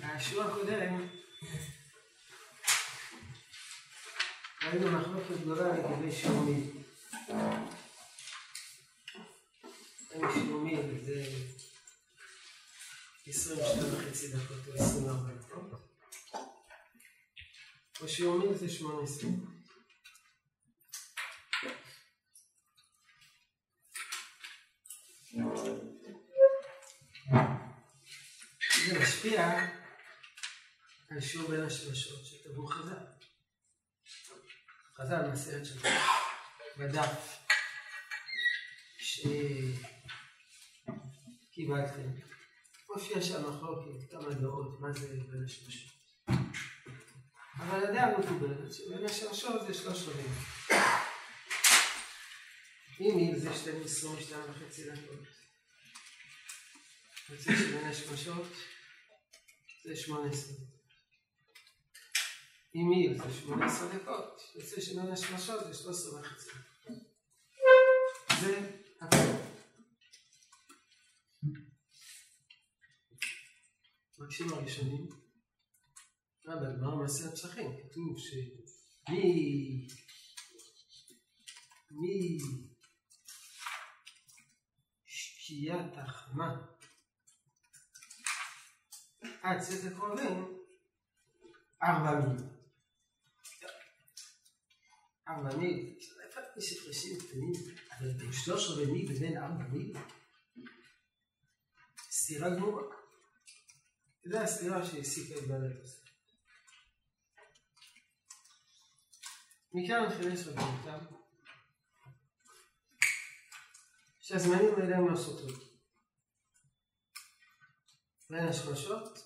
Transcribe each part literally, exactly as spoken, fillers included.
בשיעור הקודם ראינו מחלוקת גדולה לגבי שלומית. אני שלומית זה עשרים ושתיים וחצי דקות או עשרים וארבע דקות. או שלומית זה שמונה עשרה. זה משפיע על שיעור בין השלשות שתבוא חז"ל. חז"ל מהסרט שלו בדף שקיבלתם. מופיע שם מחלוקת כמה דעות מה זה בין השלשות. אבל הדעה מקובלת שבין השלשות זה שלוש רבעים. אם זה שתים עשרה ושתיים וחצי דקות. אז זה שבין השלשות זה שמונה עשרה. אם היא זה שמונה עשרה דקות, יוצא שבין השלשות זה שלוש עשרה וחצי. זה הכל. מרגישים הראשונים, אבל מה מעשה הפסחים? כתוב שמי מי שקיעת החמה עד צאת הקרובים ארבע מילים. ארבע מילים, איפה יש הפרשים קטנים, אבל בין שלוש רבעי מיל ובין ארבע מיל סתירה גמורה. זה הסתירה שהסיקה את בעלת הזה. מכאן נתחיל רבותיו שהזמנים האלה הם לא סותרים. בין השלשות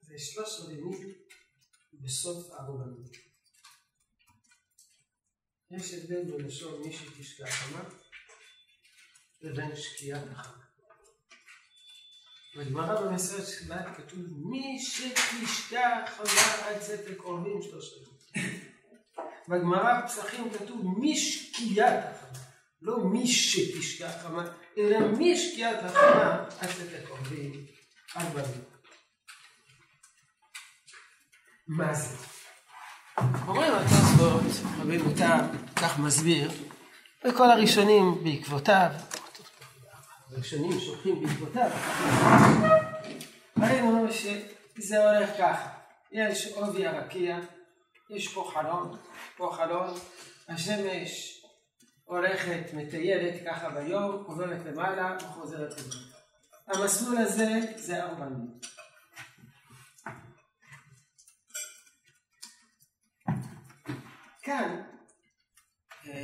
זה שלוש רבעי מיל בסוף ארבע מיל. יש הבדל בלשון מי שתשקע חמה לבין שקיעת החמה. בגמרא במסכת שבת כתוב מי שתשקע חמה עד צאת הקרובים שלוש רבעי. בגמרא בפסחים כתוב מי שקיעת החמה, לא מי שתשקע חמה, אלא מי שקיעת החמה עד צאת הקרובים ארבע מיל. מה זה? אומרים על תוספות, רבי מוטב כך מסביר, וכל הראשונים בעקבותיו, הראשונים שולחים בעקבותיו, ראינו שזה הולך ככה, יש עובי הרקיע, יש פה חלון, פה חלון, השמש הולכת, מטיילת ככה ביום, עוברת למעלה וחוזרת למטה. המסלול הזה זה ארבע מיל. כאן,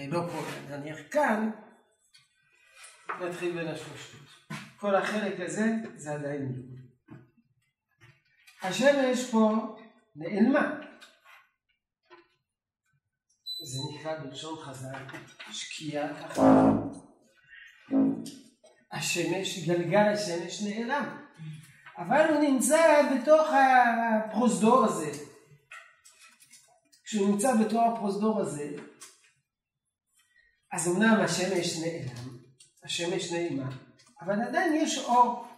לא פה, נניח כאן, נתחיל בין השלושות. כל החלק הזה זה עדיין מיליון. השמש פה נעלמה. זה נקרא בלשון חז"ל שקיעת החמה. השמש, גלגל השמש נעלם. אבל הוא נמצא בתוך הפרוזדור הזה. כשהוא נמצא בתוך הפרוזדור הזה, אז אמנם השמש נעלם, השמש נעימה, אבל עדיין יש אור.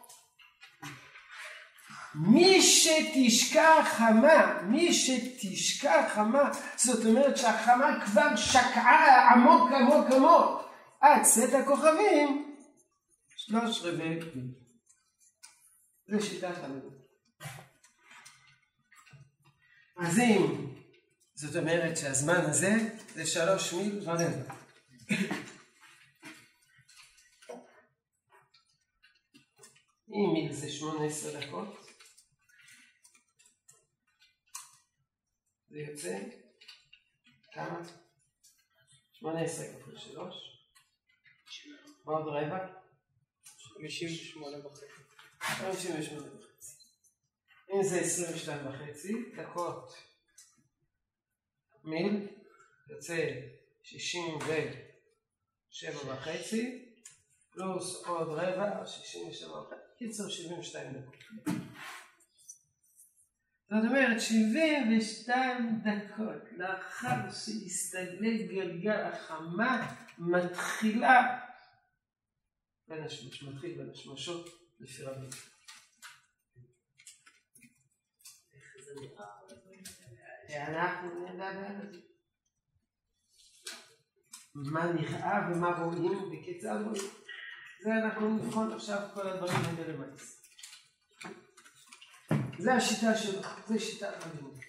מי שתשקע חמה, מי שתשקע חמה, זאת אומרת שהחמה כבר שקעה עמוק עמוק עמוק, עד צאת הכוכבים, שלוש רבעי מיל. זה שיטת המדרש. אז אם זאת אומרת שהזמן הזה זה שלוש מיל ורבע. אם מיל זה שמונה עשרה דקות, זה יוצא כמה? שמונה עשרה כפול שלוש, ועוד רבע? חמישים ושמונה וחצי. אם זה עשרים ושתיים וחצי דקות, מיל, יוצא שישים ושבע וחצי, פלוס עוד רבע, שישים ושבע וחצי, קיצור שבעים ושתיים דקות. זאת אומרת, שבעים ושתיים דקות לאחר שהסתגל גלגל החמה מתחילה בין השלשות, מתחיל בין השלשות בפירמידה. איך זה נראה? אנחנו נדבר. מה נראה ומה רואים וכיצד רואים. זה אנחנו נבחון עכשיו כל הדברים האלה למעשה. זה השיטה שלו, זה שיטה הלימוד.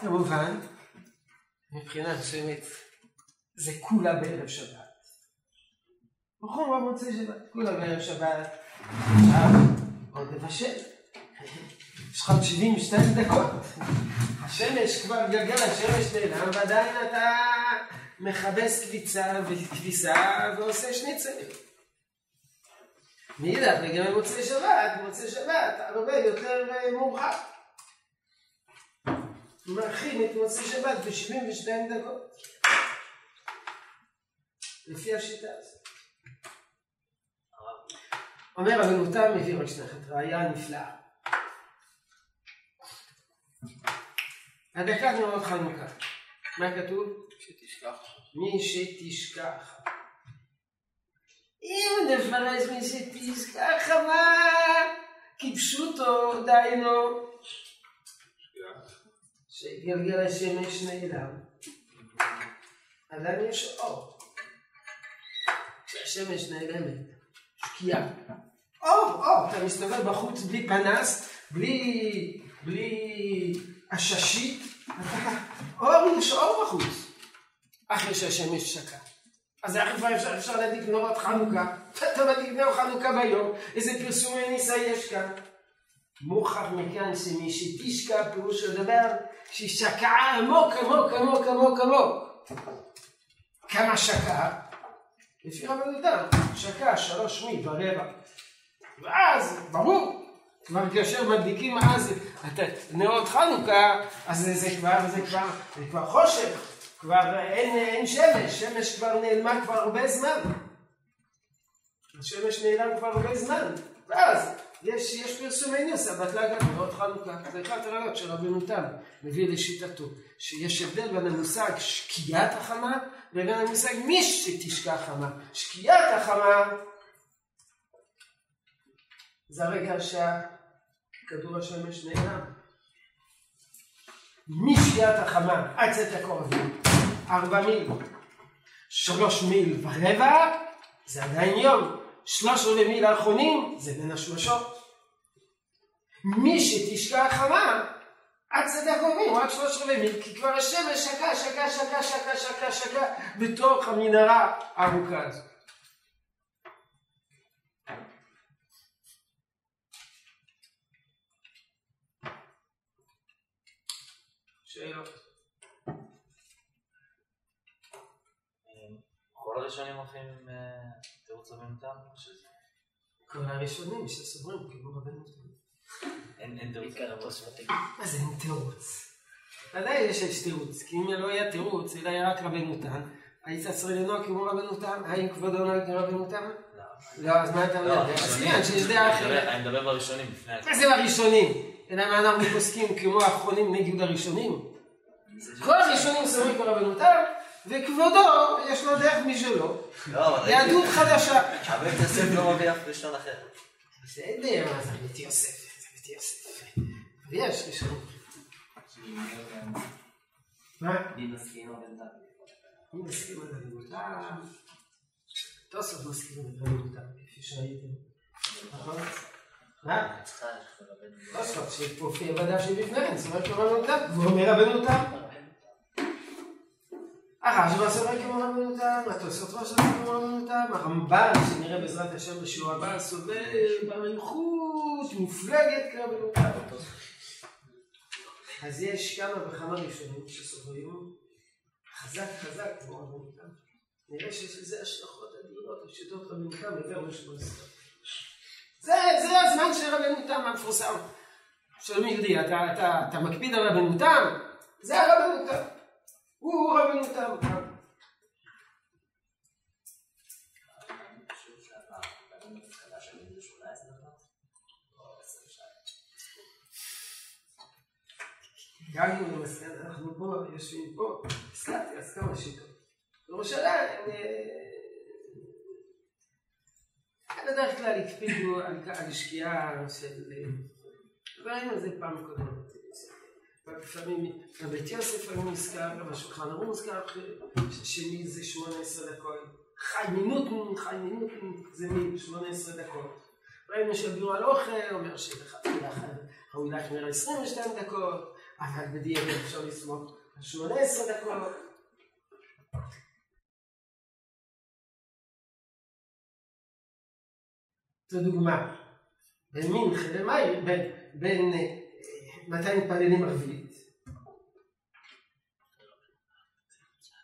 כמובן, מבחינה מסוימת, זה כולה בערב שבת. בחור רב רוצה שבת, כולה בערב שבת, עכשיו עוד לבשל. יש לך שבעים ושתיים דקות, השמש כבר גלגל, השמש נעלם, ועדיין אתה מכבס קביצה וכביסה ועושה שניצל. מאידך, וגם אם מוצא שבת, מוצא שבת, הרבה יותר מורחב. מארחים את מוצא שבת ב-שבעים ושתיים דקות. לפי השיטה הזאת. אומר אבינו תם מביא עוד שנחת ראייה נפלאה. הדקה נורא חנוכה. מה כתוב? שתשכח. מי שתשכח. אם נפרש מי שתשכח, אבל כפשוטו דיינו. שגלגל השמש נעלם. עדיין יש אור. כשהשמש נעלמת, שקיעה. אור, אור, אתה מסתובב בחוץ בלי פנס, בלי... בלי... הששית, אור, יש אור בחוץ. אחרי שהשמש שקע. אז איך כבר אפשר, אפשר להדליק נורת חנוכה? אתה מדליק נורת חנוכה ביום, איזה פרסומי ניסה יש כאן. מוכח מכאן שמי שתשקע פירוש הדבר ששקעה עמוק עמוק עמוק עמוק עמוק. כמה שקעה? לפי רבנו תם, שקעה שלוש מי ברבע. ואז, ברור, כבר כאשר מדליקים אז נורת חנוכה, אז זה כבר, זה כבר, זה כבר חושך. כבר אין, אין שמש, שמש כבר נעלמה כבר הרבה זמן. השמש נעלם כבר הרבה זמן, ואז יש, יש פרסומי ניסה, בדלקת נרות חנוכה. זה אחד הרעיונות של רבנו תם מביא לשיטתו, שיש הבדל בין המושג שקיעת החמה, ובין המושג מי שתשקע חמה. שקיעת החמה, זה הרגע שכדור השמש נעלם. משקיעת החמה, עד צאת הקורבים. ארבע מיל, שלוש מיל ורבע, זה עדיין יום. שלוש רבעי מיל האחרונים, זה בין השלושות. מי שתשקע החמה, עד צאת הקורבים, רק שלוש רבעי מיל, כי כבר השמש שקע, שקע, שקע, שקע, שקע, שקע, בתוך המנהרה הארוכה הזאת. שאלות. כל הראשונים הולכים עם תירוץ רבנו תם? כל הראשונים שסוברים כמו רבנו תם. אין תירוץ רבנו תם. מה זה אין תירוץ? עדיין יש תירוץ, כי אם לא היה תירוץ, אלא היה רק רבנו תם, היית צריך לנוע כמו רבנו תם? האם כבודו נוהג כרבנו תם? לא, אז מה אתה אומר? אז כן, שיש דעה אחרת. אני מדבר בראשונים לפני... מה זה בראשונים? אלא מה אנחנו פוסקים כמו האחרונים נגד הראשונים. כל הראשונים סוברים כרבנו תם, וכבודו יש לו דרך משלו. יהדות חדשה. אבל בית יוסף לא מביא אף ראשון אחר. זה די, מה זה בית יוסף, זה בית יוסף. ויש ראשון. מה? מי מסכים על רבנו תם? מי מסכים על רבנו תם? תוספות מסכים על רבנו תם, כפי שראיתם. נכון? מה? לא סוף, שפופיע בדף שבפניכם, סובר כרבנו תם, ואומר רבנו תם. אחר שבא סובר כמו רבנו תם, התוספות ראש סובר כמו רבנו תם, הרמב"ן שנראה בעזרת השם בשיעור הבא סובר במלכות מופלגת כרבנו תם. אז יש כמה וכמה ראשונים שסוברים חזק חזק כמו רבנו תם. נראה שיש איזה השלכות אדירות לשיטות רבנו תם יותר משהו בסדר. זה הזמן של רבנו תם המפורסם. שלום יהודי, אתה מקפיד על רבנו תם? זה הרבנו תם. הוא רבנו תם. אנחנו פה יושבים פה, הסלטתי, אז כמה שיטות. ירושלים... בדרך כלל הקפידו על השקיעה של... ראינו את זה פעם קודמת. לפעמים בבית יוסף היום מוזכר, בשולחן ערוך מוזכר, שני זה שמונה עשרה דקות. חי מינות, חי מינות, זה מין שמונה עשרה דקות. ראינו שהביאו על אוכל, אומר שהאוי לך נראה עשרים ושתיים דקות, אבל בדיוק אפשר לסמוך שמונה עשרה דקות. זו דוגמה, בין מנחה למים, בין מתי מתפללים ערבית.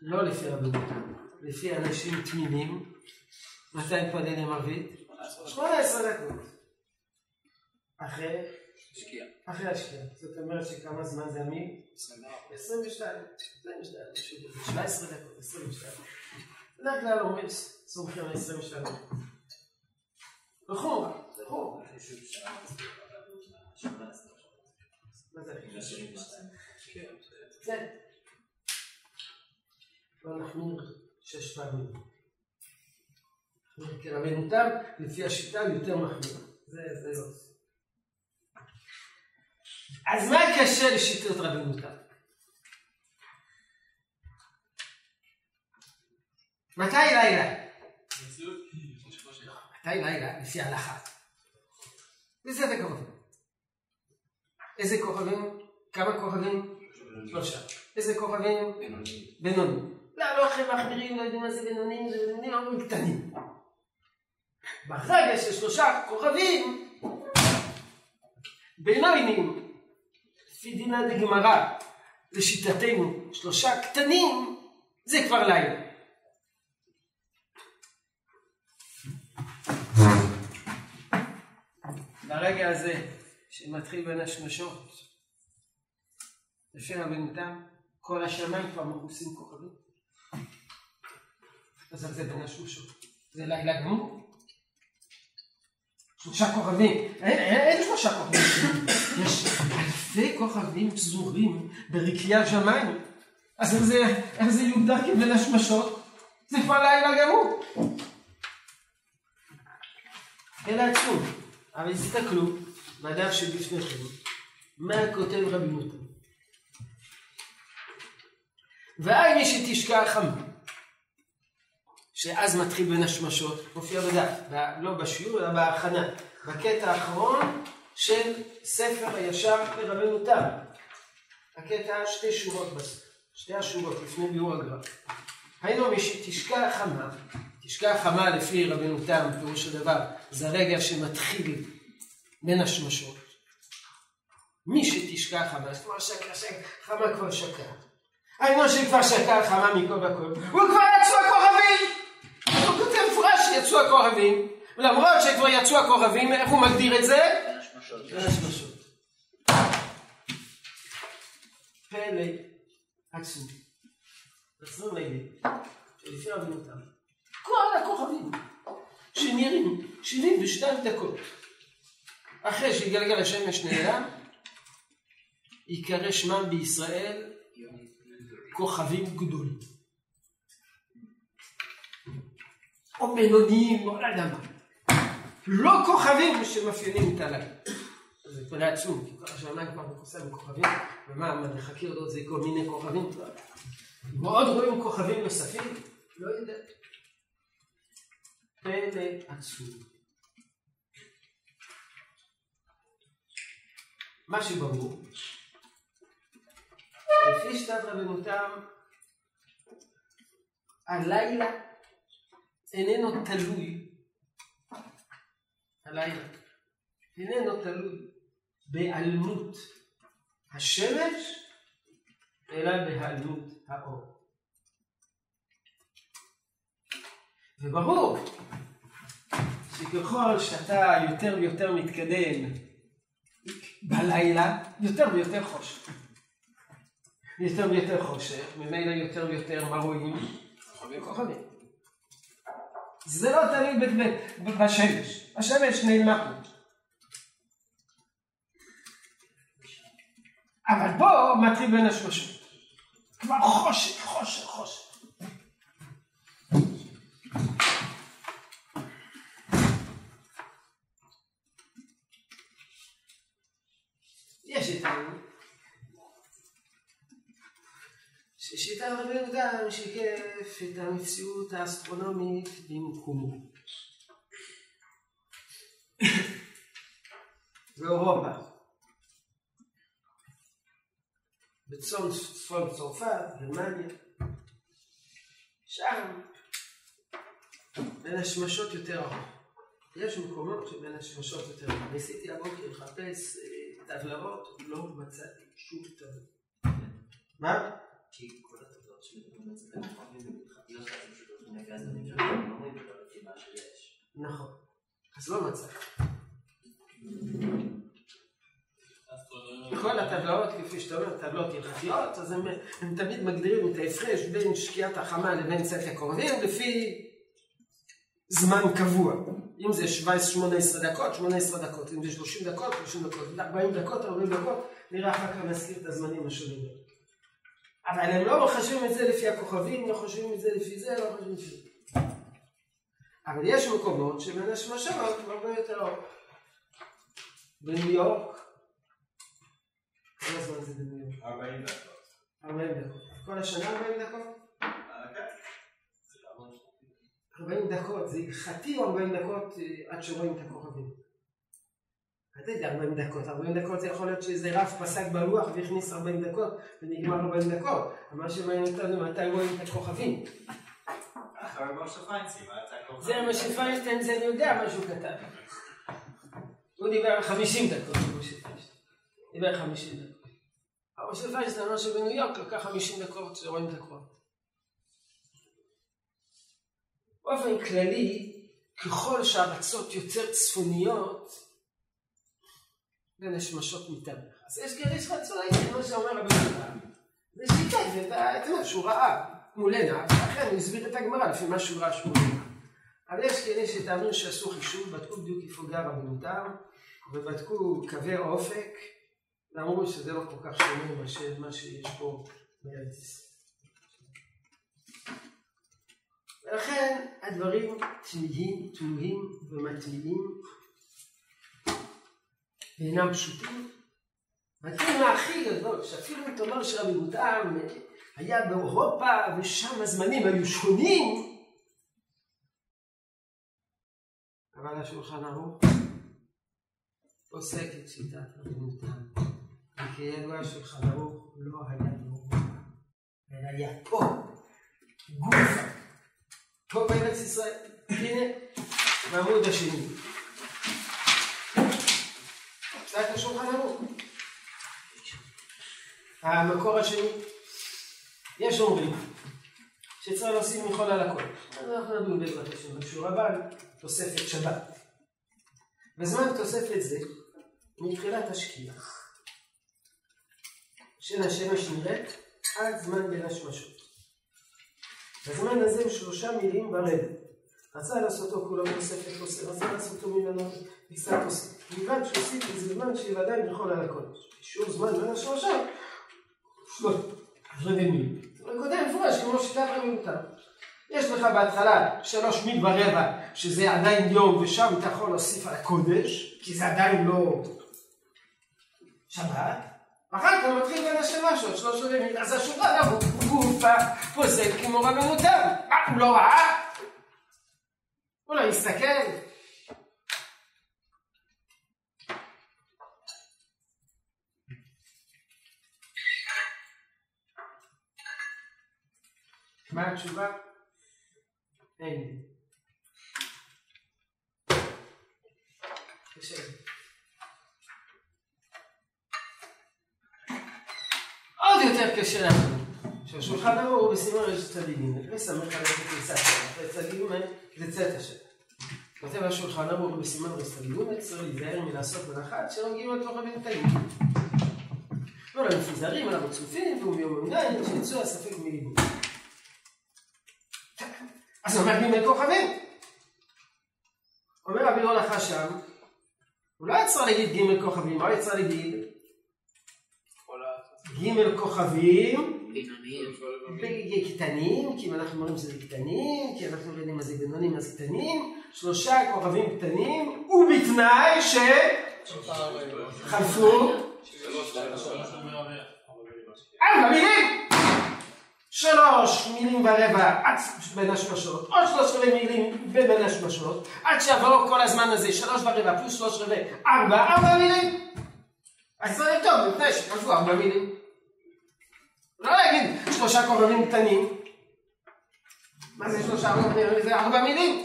לא לפי רבנותם, לפי אנשים תמימים, מתי מתפללים ערבית? שמונה עשרה דקות. אחרי? שקיעה. אחרי השקיעה. זאת אומרת שכמה זמן זה אמין? עשרים ושתיים. שבע עשרה דקות, עשרים ושתיים. בדרך כלל אומרים סומכים על עשרים ושתיים. נכון, נכון. מה זה הכי חשוב? כן. אבל נחמיר שש פעמים. כרבנותם, לפי השיטה, יותר מחמיר. זה לא. אז מה קשה לשיטות רבנותם? מתי לילה? מתי לילה? לפי ההלכה. וזה את הכבוד. איזה כוכבים? כמה כוכבים? שלושה. איזה כוכבים? בינונים. בינונים. לא, לא אחרי מחמירים, לא יודעים מה זה בינונים, זה בינונים לא קטנים. ברגע של שלושה כוכבים, בינונים, לפי דינה דגמרא, לשיטתנו, שלושה קטנים, זה כבר לילה. ברגע הזה, שמתחיל בין השמשות, לפי רבנותם, כל השמיים כבר מכוסים כוכבים. אז זה בין השמשות. זה לילה גמור. שלושה כוכבים. אין שלושה כוכבים. יש אלפי כוכבים פזורים ברקיע השמיים. אז איך זה יוגדר כבין השמשות? זה כבר לילה גמור. אלא עצום. אבל הסתכלו. בדף שבפניכם, מה כותב רבנותם? והאי מי שתשקע חמה, שאז מתחיל בין השמשות, מופיע בדף, לא בשיעור אלא בהכנה, בקטע האחרון של ספר הישר לרבנותם. הקטע שתי שורות בסוף, שתי השורות לפני ביאור הגר"א. היינו מי שתשקע חמה, תשקע חמה לפי רבנותם, פירוש הדבר, זה הרגע שמתחיל בין השמשות. מי שתשקע חמה, זאת אומרת שקע, חמה כבר שקע. האנוש כבר שקע חמה מכל וכל. הוא כבר יצאו הכוכבים! הוא כותב מפורש שיצאו הכוכבים. ולמרות שכבר יצאו הכוכבים, איך הוא מגדיר את זה? בין השמשות. בין השמשות. פלא עצום. עצום לילי. שלפי רבנותם. כל הכוכבים שנראים שבעים ושתיים דקות. אחרי שיגלגל השמש נעלם, יקרא שמם בישראל כוכבים גדולים. או בינוניים, או אדמה. לא כוכבים שמפיינים את הלילה. זה כל העצום, כי כל השמיים כבר מכוסה בכוכבים, ומה, המדחקי עוד זה כל מיני כוכבים, לא יודע. ועוד רואים כוכבים נוספים, לא יודע. פלא עצום. מה שברור, לפי שיטת רבנותם, הלילה איננו תלוי, הלילה איננו תלוי בהיעלמות השמש, אלא בהיעלמות האור. וברור שככל שאתה יותר ויותר מתקדם, בלילה יותר ויותר חושך. יותר ויותר חושך, ממילא יותר ויותר מה רואים? כוכבים. כוכבים. זה לא תלוי בשמש. השמש נעלמה פה. אבל פה מתחיל בין השמשות. כבר חושך, חושך, חושך. ששיטהו, ששיטהו במוקדם שיקף את המציאות האסטרונומית במקומו. באירופה, בצפון צרפת, גרמניה, שם בין השמשות יותר רחוק. יש מקומות שבין השמשות יותר רחוק. ניסיתי הבוקר לחפש טבלאות, לא מצאתי שום טבלה. מה? כי כל הטבלאות שלי לא מצאתי לא חייבים שתות מן הגז הממשלה, לא אומרים את הרקימה שיש. נכון, אז לא מצאתי. כל הטבלאות, כפי שאתה אומר, טבלאות הלכתיות, אז הם תמיד מגדירים את ההפרש בין שקיעת החמה לבין צאת הקורבים לפי זמן קבוע. אם זה שבע עשרה שמונה עשרה דקות, שמונה עשרה דקות, אם זה שלושים דקות, שלושים דקות, ארבעים דקות, ארבעים דקות, נראה אחר כך נזכיר את הזמנים השונים. אבל הם לא מחשבים את זה לפי הכוכבים, לא חושבים את זה לפי זה, לא חושבים את זה. אבל יש מקומות שבין השמשות הרבה יותר אור. בניו יורק, כל הזמן זה בניו יורק. ארבעים דקות. ארבעים דקות. כל השנה ארבעים דקות? ארבעים דקות, זה חתי או ארבעים דקות עד שרואים את הכוכבים? אתה יודע, ארבעים דקות. ארבעים דקות זה יכול להיות שזה רף פסק בלוח והכניס ארבעים דקות ונגמר ארבעים דקות. מה שמעניין אותנו, מתי רואים את הכוכבים? אחרי משה פיינשטיין, מה אתה כוכב? זה משה פיינשטיין, זה אני יודע מה שהוא כתב. הוא דיבר חמישים דקות, משה פיינשטיין. דיבר חמישים דקות. משה פיינשטיין אמר שבניו יורק לקח חמישים דקות שרואים את הכוכבים. באופן כללי, ככל שהארצות יותר צפוניות, בין השמשות מתארך. אז יש גריש רצוי, כמו שאומר רבי אברהם. זה שיטה, אתה יודע, שהוא ראה מולנה, ולכן הוא הסביר את הגמרא לפי מה שהוא ראה שהוא ראה. אבל יש כאלה שטענו שעשו חישוב, בדקו בדיוק איפה גר המנותר, ובדקו קווי אופק, ואמרו שזה לא כל כך שונה מה שיש פה בארץ. ולכן הדברים תמיים, תמוהים ומתמיעים, ואינם פשוטים. והתמיה הכי גדול, שאפילו אם תאמר שרבי מותם היה באירופה ושם הזמנים היו שונים, אבל השולחן ערוך עוסק את שיטת רבי מותם, וכאילו השולחן ערוך לא היה באירופה, אלא היה פה גוף. פה בארץ ישראל, הנה, בעמוד השני. פסק השולחן ערוך. המקור השני, יש אומרים שצריך להוסיף מכל על הכל. אנחנו נדון בעזרת השם, בשיעור הבא, תוספת שבת. בזמן תוספת זה, מתחילת השקיעה של השמש נראית עד זמן בין השמשות. הזמן הזה הוא שלושה מילים ברדע. רצה לעשותו כולם תוספת תוספת, רצה לעשותו מילנות, וקצת תוספת. מיבד שעושית איזה זמן שיבדיים יכול על הכל. שיעור זמן בין השלושה, שלושה רבעים מילים. נקודה מפורש, כמו שיטת רבי מותם. יש לך בהתחלה שלוש מיל ברבע, שזה עדיין יום, ושם אתה יכול להוסיף על הקודש, כי זה עדיין לא שבת. אחר כך מתחיל בין השלושות, שלוש רבעים, אז השולחן ערוך גופה פוסק כמו רבי מותם. מה, הוא לא ראה? הוא לא מסתכל. מה התשובה? אין. קשה. יותר קשה לנו, שהשולחן ערוך בסימן יש צדינים, אני מסמך על זה צדינים, זה צאת השם. כותב השולחן ערוך בסימן יש צדינים, צריך להיזהר מלעשות מלאכה עד שלא מגיעים לתוך הבינתיים. לא למפוזרים, אלא מצופים, ומיומניים, שיצאו הספק מליבו. אז אומר מי מכוכבים? אומר רבי הולכה שם, הוא לא יצא להגיד ג' כוכבים, הוא יצא להגיד ג' כוכבים קטנים, כי אם אנחנו אומרים שזה קטנים, כי אנחנו יודעים מה זה בינונים, אז קטנים, שלושה כוכבים קטנים, ובתנאי ש... חלפו ארבע מילים! שלוש מילים ורבע בין השמשות, עוד שלוש רבעי מילים ובין השמשות, עד שעברו כל הזמן הזה שלוש ורבע פלוס שלוש רבעי ארבע, ארבע מילים. אז זה טוב, מפני שחשבו ארבע מילים. לא להגיד שלושה קוראים קטנים. מה זה שלושה קוראים? זה ארבע מילים.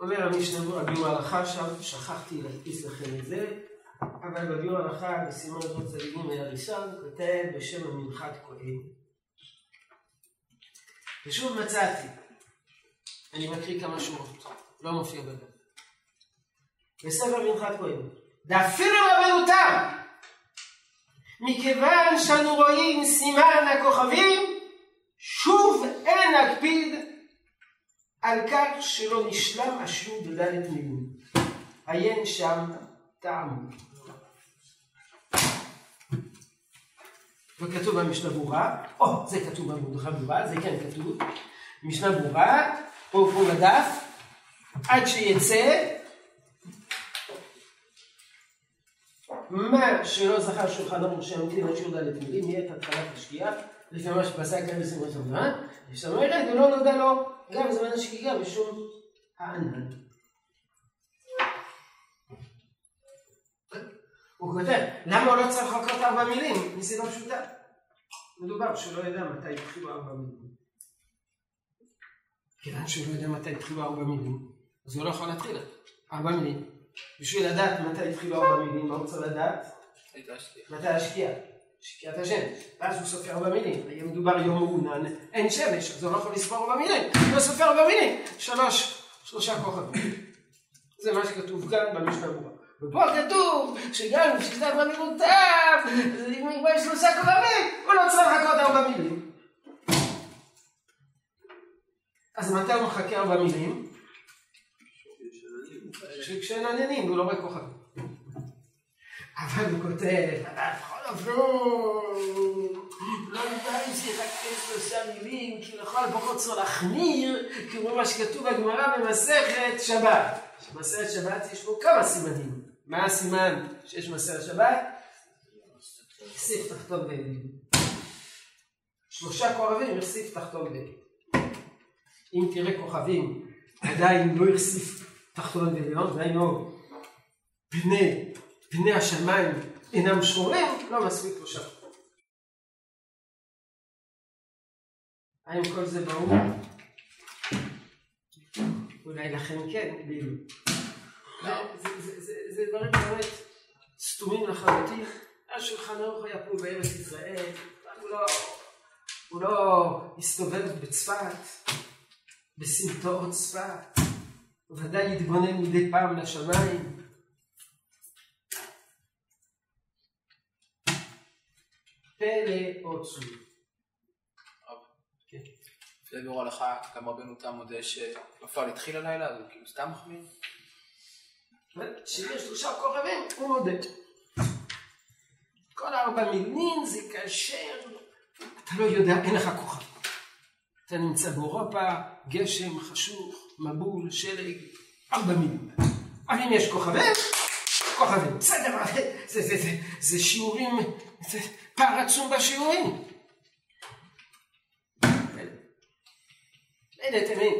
אומר המשנה ברורה בביאור ההלכה, שם שכחתי להדפיס לכם את זה, אבל בביאור ההלכה בסימן ד' צדיקים הראשון הוא כותב בשם המנחת כהן. ושוב מצאתי, אני מקריא כמה שורות, לא מופיע בגן. בספר מנחת כהן, ואפילו רבנו תם, מכיוון שאנו רואים סימן הכוכבים, שוב אין להקפיד על כך שלא נשלם אשור בדלת מילים. עיין שם טעם. וכתוב במשנה ברורה, או, זה כתוב במדרשה ברורה, זה כן כתוב. משנה ברורה, פה פה בדף, עד שיצא מה שלא זכר שולחן ערוך שהמתין אשור דלת מילים, יהיה את התחלת השקיעה, לפי מה שבסק כאן בסביבות המאה, יש לנו ירד, הוא לא נודע לו. גם בזמן השקיעה בשום הענן. הוא כותב, למה הוא לא צריך לחכות ארבע מילים? מסיבה פשוטה. מדובר שלא ידע מתי התחילו ארבע מילים. כיוון שלא ידע מתי התחילו ארבע מילים, אז הוא לא יכול להתחיל ארבע מילים. בשביל לדעת מתי התחילו ארבע מילים, מה הוא צריך לדעת? מתי השקיעה. שקיעת השמש, ואז הוא סופר במילים, היה מדובר יום מעונן, אין שמש, אז הוא לא יכול לספור במילים, הוא סופר במילים, שלוש, שלושה כוכבים. זה מה שכתוב כאן במשנה ברורה. ופה כתוב שגם אם שכתב במילותיו, אם יש שלושה כוכבים, הוא לא צריך לחכות ארבע מילים. אז מתי הוא מחכה ארבע מילים? כשאין עניינים, הוא לא רואה כוכבים. אבל הוא כותב, אבל בכל אופן, לא ניתן שיחקש שלושה מילים, כי לכל פחות צריך להחמיר, כמו מה שכתוב בגמרא במסכת שבת. במסכת שבת יש בו כמה סימנים. מה הסימן שיש במסכת שבת? יחסיף תחתון דגל. שלושה כוכבים יחסיף תחתון דגל. אם תראה כוכבים, עדיין לא יחסיף תחתון דגל, עדיין לא פני. פני השמיים אינם שחורים, לא מספיק שלושה. האם כל זה ברור? אולי לכם כן, בילו. זה דברים באמת סתומים לחלוטין. השולחן ערוך היה פה בארץ ישראל, הוא לא הסתובב בצפת, בסמטאות צפת, הוא ודאי התבונן מדי פעם לשמיים. פלא עוצו. כן. לפני ביאור ההלכה, גם רבנו תם מודה שנפל התחיל הלילה, אז הוא כאילו סתם מחמיר. שיש שלושה כוכבים, הוא מודה. כל ארבע מילים זה כאשר אתה לא יודע, אין לך כוכב. אתה נמצא באירופה, גשם, חשוך, מבול, שלג, ארבע מילים. אבל אם יש כוכבים, כוכבים. בסדר, זה שיעורים, זה פער עצום בשיעורים. אין, אתם אין.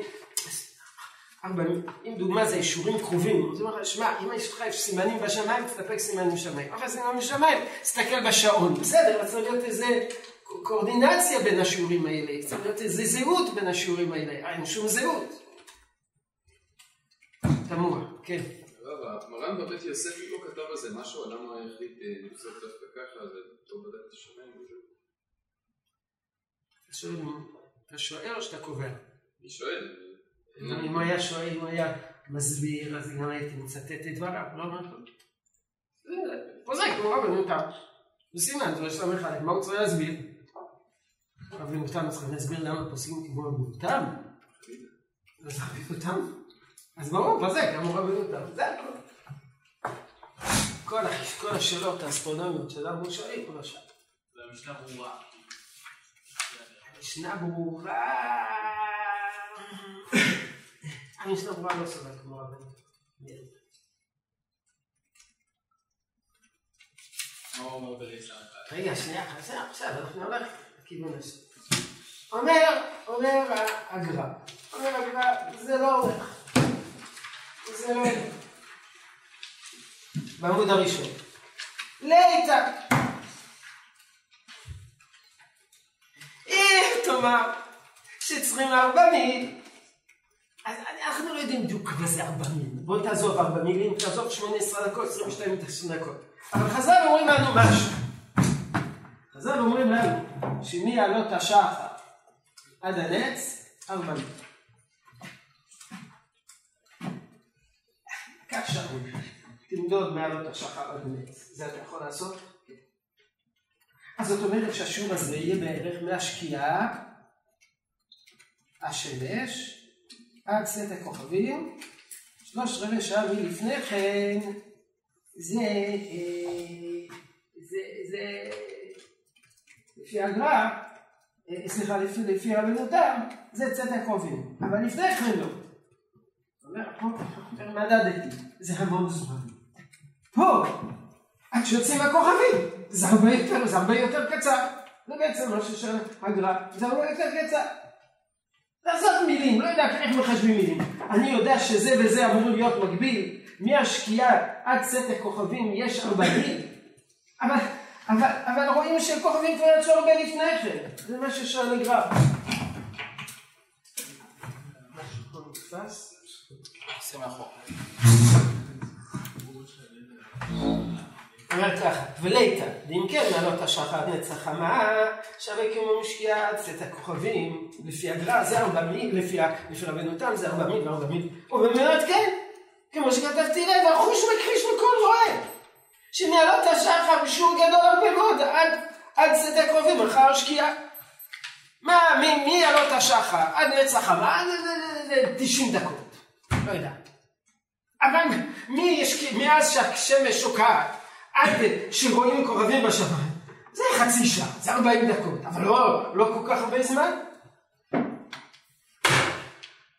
ארבע, אם דוגמה זה אישורים קרובים, זאת אומרת, שמע, אם יש לך סימנים בשמיים, תסתפק סימנים בשמיים. אחרי סימנים בשמיים, תסתכל בשעון. בסדר, צריך להיות איזה קואורדינציה בין השיעורים האלה, צריך להיות איזה זהות בין השיעורים האלה. אין שום זהות. תמוה, כן. מרן בבית יוסף לא כתב על זה משהו, למה היחיד נוסף דווקא ככה, זה טוב בדעת את השמיים. אתה שואל או שאתה קובע? אני שואל. אם היה שואל, אם היה מסביר, אז גם הייתי מצטט את דבריו, לא אמרת. פה זה כמו רבנו תם. וסימן, זה יש להם אחד, מה הוא צריך להסביר? רבנו תם, אז צריך להסביר למה פוסקים כמו רבנו תם? אז רבנו תם? אז ברור, בזה, גם הוא רבנו תם, זה הכל. כל השאלות האסטרונומיות שלנו שואלים כל השאלה. והמשנה ברורה. המשנה ברורה... המשנה ברורה לא סובל כמו רבנו. עומר בריש להרפאי. רגע, שנייה, עכשיו, עכשיו, אנחנו הולכים לכיוון השני. אומר, אומר הגר"א, אומר הגר"א, זה לא הולך. זה לא הולך. בעמוד הראשון. ליתא. אם תאמר שצריכים ארבע מילים, אז אנחנו לא יודעים בדיוק מה זה ארבע מילים. בוא תעזוב ארבע מילים, תעזוב שמונה עשרה דקות, עשרים ושתיים דקות. אבל חז"ל אומרים לנו משהו. חז"ל אומרים לנו שמעלות השחר עד הנץ, ארבע מילים. כך שרון, תמדוד מעלות השחר עד הנץ. זה אתה יכול לעשות? אז זאת אומרת שהשיעור הזה יהיה בערך מהשקיעה, השמש, עד סט הכוכבים, שלוש רבעי שעה מלפני כן, זה, זה, זה, לפי הגר"א, סליחה, לפי, לפי המנותם, זה צאת הכוכבים, אבל לפני כן לא. אומר, פה, מדדתי, זה המון זמן. פה, עד שיוצאים הכוכבים, זה הרבה יותר, זה הרבה יותר קצר. זה בעצם מה ששאלה הגר"א, זה הרבה יותר קצר. לעשות מילים, לא יודע איך מחשבים מילים. אני יודע שזה וזה אמור להיות מקביל, מהשקיעה עד סט הכוכבים יש ארבעים, אבל, אבל, אבל רואים שהכוכבים כבר יצאו הרבה לפני כן. זה מה ששאל הגר"א. משהו פה נתפס? עושה מאחור. אומר ככה, וליתא, ואם כן מעלות השחר נץ החמה, שווה כמו משקיעה עד סט הכוכבים, לפי הגר"א זה ארבע מילים, לפי רבנו תם זה ארבע מילים וארבע מילים, ובאמת כן, כמו שכתבתי לב, החוש מכחיש לכל רואה, שמעלות השחר שהוא גדול הרבה מאוד, עד סט הכוכבים, אחר השקיעה. מה, מעלות השחר עד נץ החמה, זה תשעים דקות, לא יודע. אבל מאז שהשמש שוקעת, עד שרואים כוכבים בשמיים, זה חצי שעה, זה ארבעים דקות, אבל לא, לא כל כך הרבה זמן.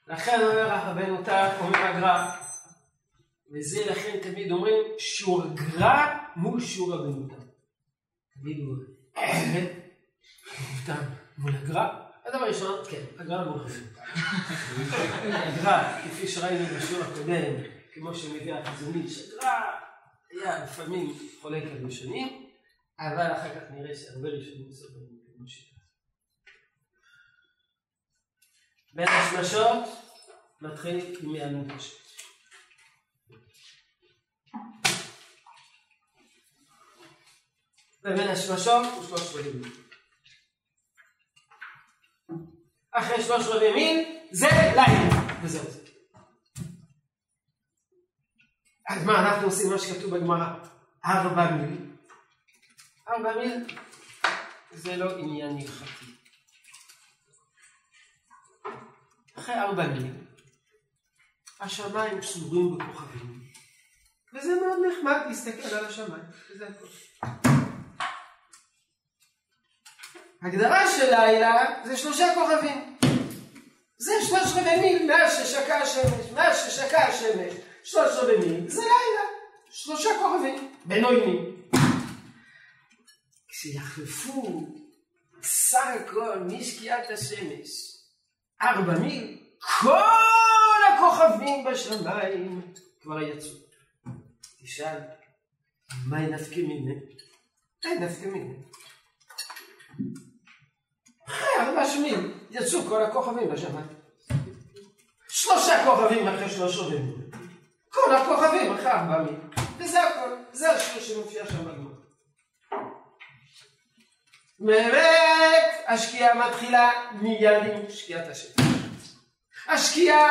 לכן אומר רבנו תם, אומר הגר"א, וזה לכן תמיד אומרים שיעור הגר"א מול שיעור רבנו תם. תמיד אומרים, רבנו תם מול הגר"א, הדבר ראשון, כן, הגר"א מול רבנו תם. הגר"א, כפי שראינו בשיעור הקודם, כמו שמביא החזוני, שהגר"א היה לפעמים חולק על ראשונים, אבל אחר כך נראה שהרבה ראשונים סובלים כמו שיטה. בין השמשות מתחיל עם מעלות השמש. ובין השמשות הוא שלוש רבעי מיל. אחרי שלוש רבעי מיל זה לילה, וזהו זה. אז מה אנחנו עושים מה שכתוב בגמרא? ארבע מיל. ארבע מיל זה לא עניין הלכתי. אחרי ארבע מיל, השמיים סגורים בכוכבים. וזה מאוד נחמד להסתכל על השמיים, וזה הכל. הגדרה של לילה זה שלושה כוכבים. זה שלוש רבעי מיל, מאז ששקע השמש, מאז ששקע השמש. שלוש רבעי מיל, זה לילה. שלושה כוכבים, בינוניים. כשיחלפו סך הכל משקיעת השמש ארבע מיל, כל הכוכבים בשמיים כבר יצאו. תשאל, מה נפקא מינה? מה נפקא מינה? אחרי ארבע מיל יצאו כל הכוכבים בשמיים. שלושה כוכבים אחרי שלוש רבעי מיל. כל הכוכבים אחרי ארבע מיל, וזה הכל, זה השיר שמופיע שם בגמרא. באמת, השקיעה מתחילה מיד עם שקיעת השמש. השקיעה,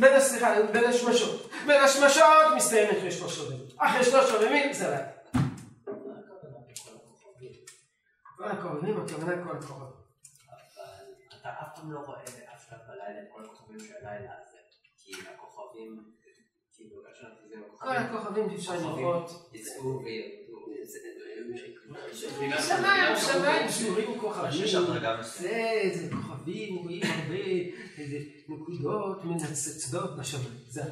בין הסליחה, בין השמשות, בין השמשות מסתיים אחרי שלוש רבעי מיל. אחרי שלוש רבעי מיל, זה לילה. כל הכוכבים, הכוונה כל הכוכבים. אבל אתה אף פעם לא רואה באף אחד בלילה את כל הכוכבים של הלילה הזה, כי הכוכבים... כל הכוכבים אפשר לראות יצאו וירדו. שמיים, שמיים, שיעורים כוכבים. זה כוכבים, רואים הרבה נקודות מנצצות בשמיים. זה.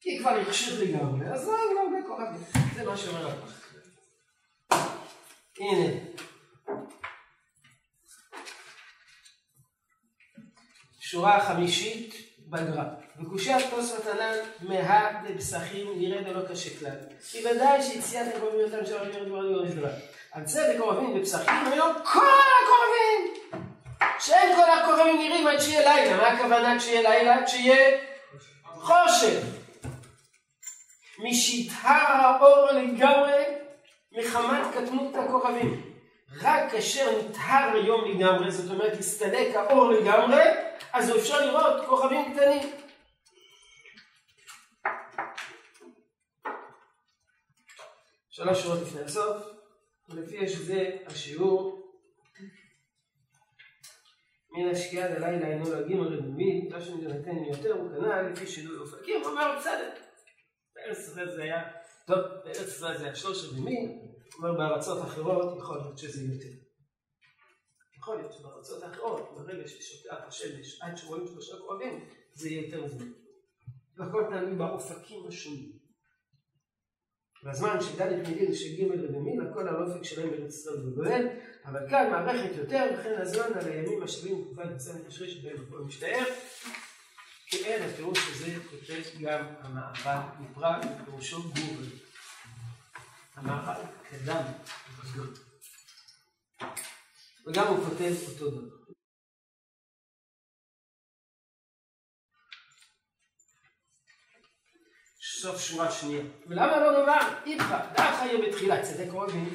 כי כבר הכשיר לגמרי, אז זה הרבה כוכבים. זה מה שאומר לך. הנה. שורה החמישית בגר"א. וקושי התוספות הנ"ל מהא לפסחים נראה ולא קשה כלל. כי ודאי שיציאת הקרוביותם של הרבי ירדו ברדיו הראשונה. על צדק הקרובים בפסחים ולא כל הקרובים. שאין כל הקרובים נראים עד שיהיה לילה. מה הכוונה כשיהיה לילה? עד שיהיה חושך. משיטהר האור לגמרי מחמת קטנות הכוכבים. רק כאשר נטהר יום לגמרי, זאת אומרת הסתלק האור לגמרי, אז אפשר לראות כוכבים קטנים. שלוש שורות לפני הסוף, ולפי שזה השיעור. מן השקיעה ללילה אינו להגים הרדומים, לא שנתן יותר, הוא קנה לפי שילוי אופקים, אומר בסדר. בארץ ישראל זה היה, טוב, בארץ ישראל זה היה שלוש רדומים, אבל בארצות אחרות יכול להיות שזה יותר. יכול להיות שבארצות אחרות, ברגע ששוקעת השמש, עד שרואים שלושה כוכבים, זה יהיה יותר זמן. והכל תלוי באופקים השונים. בזמן שד' מדין שג' רדומים, הכל האופק שלהם בארץ ישראל וגודל, אבל כאן מערכת יותר, וכן הזמן על הימים השבים, תקופת ניסן תשריש, בהם הכל משתער. כן, הפירוש הזה כותב גם המערב נברא, פירושו גובל. המערב קדם בגדול. וגם הוא כותב אותו דבר. סוף שורה שנייה. ולמה לא נאמר? איפא, דאחא יהיה בתחילת צאת הקרובים.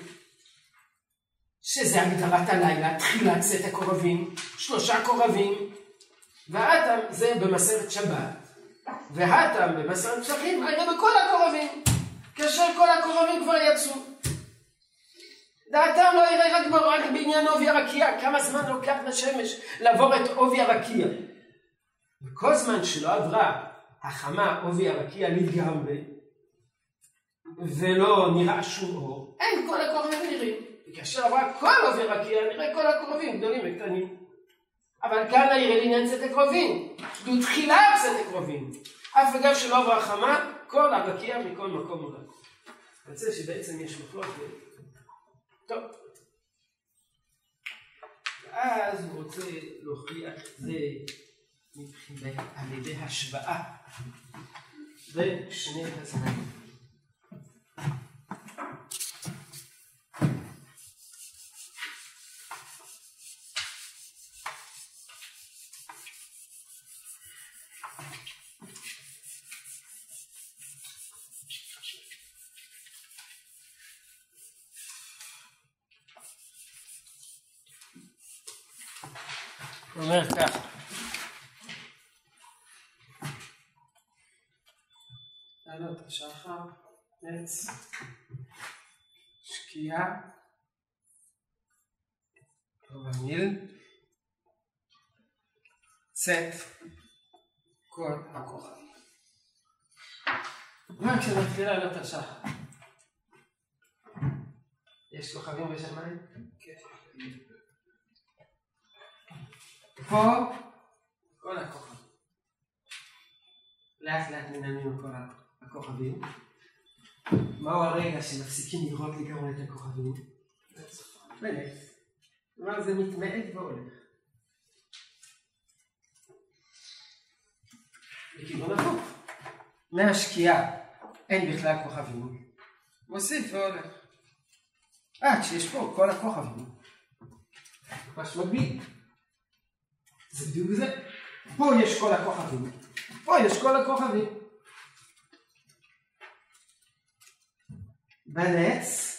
שזה הגדרת הלילה, תחילת צאת הקרובים, שלושה קרובים. והאטם זה במסרת שבת, והאטם במסרת פסחים, הרי בכל הקרובים, כאשר כל הקרובים כבר יצאו. דעתם לא יראה רק ברק בעניין עובי הרקיע, כמה זמן לוקח לשמש לעבור את עובי הרקיע. וכל זמן שלא עברה החמה עובי הרקיע לגמרי, ולא נראה שום אור, אין כל הקרובים נראים. וכאשר עברה כל עובי הרקיע, נראה כל הקרובים, גדולים וקטנים. אבל כאן היראה לעניין צאת הקרובים, דו תחילת צאת הקרובים. אף אגב שלא עברה חמה, כל הרקיע מכל מקום הוא רק. אני רוצה שבעצם יש מחלוקת. טוב. ואז הוא רוצה להוכיח את זה על ידי השוואה בין שני הזמנים. אומר ככה, לעלות השחר, עץ, שקיעה, ובמיל, צאת, כל הכוכב. מה כשנתחיל לעלות השחר? יש כוכבים בשמיים? כן. פה, כל הכוכבים. לאט לאט מנעמים כל הכוכבים. מהו הרגע שמפסיקים לראות לגמרי את הכוכבים? בנס. כלומר זה מתמעט והולך. וכיוון הפוך. מהשקיעה אין בכלל כוכבים. מוסיף והולך. עד שיש פה כל הכוכבים. ממש מגביל. זה בדיוק זה. פה יש כל הכוכבים. פה יש כל הכוכבים. בנץ,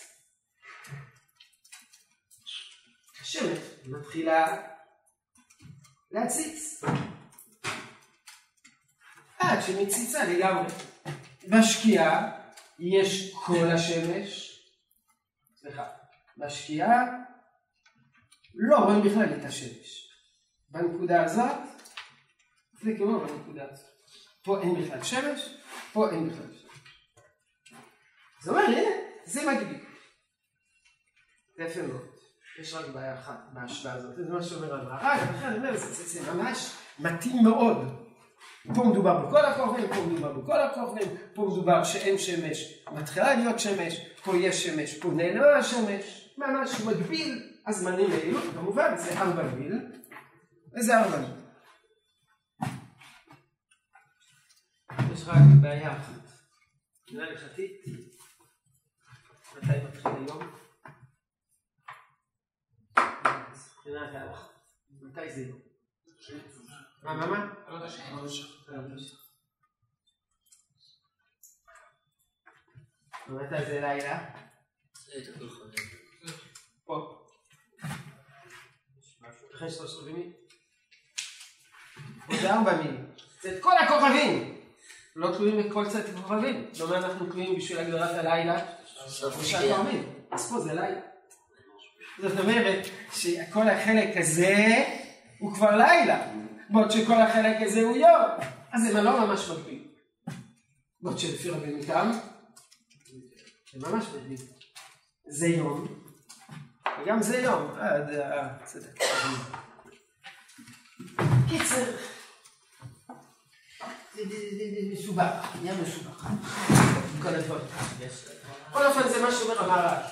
השמש מתחילה להציץ. עד שמציצה לגמרי. בשקיעה יש כל השמש. סליחה. בשקיעה לא רואים בכלל את השמש. בנקודה הזאת, זה כמו בנקודה הזאת. פה אין בכלל שמש, פה אין בכלל שמש. זאת אומרת, הנה, זה מגביל. זה יפה מאוד. יש רק בעיה אחת בהשוואה הזאת. זה מה שאומר על רעק, ולכן אני אומר, זה ממש מתאים מאוד. פה מדובר בכל הכוכבים, פה מדובר בכל הכוכבים, פה מדובר שאין שמש, מתחילה להיות שמש, פה יש שמש, פה נעלמה השמש. ממש מגביל הזמנים האלו, כמובן זה ארבע מיל, וזה ארבע מיל. יש רק בעיה אחת, מילה הלכתית, מתי מתחיל היום? מבחינת הארוך, מתי זה יום? מה, מה, מה? לא נשך, לא נשך, לא נשך. מתי זה לילה? זה תקול חודש. פה. לכן שלוש רביעי. זה ארבע מיל. זה את כל הכוכבים. לא תלויים בכל צד הכוכבים. זאת אומרת, אנחנו תלויים בשביל הגדרת הלילה. שלושה כוכבים. אז פה זה לילה. זאת אומרת שכל החלק הזה הוא כבר לילה. בעוד שכל החלק הזה הוא יום. אז זה לא ממש מגביל. בעוד שלפי רבינו תם, זה ממש מגביל. זה יום. וגם זה יום, עד הצדק. קיצר. זה משובח, נהיה משובח. כל הדברים. כל אופן זה מה שאומר המהר"ל.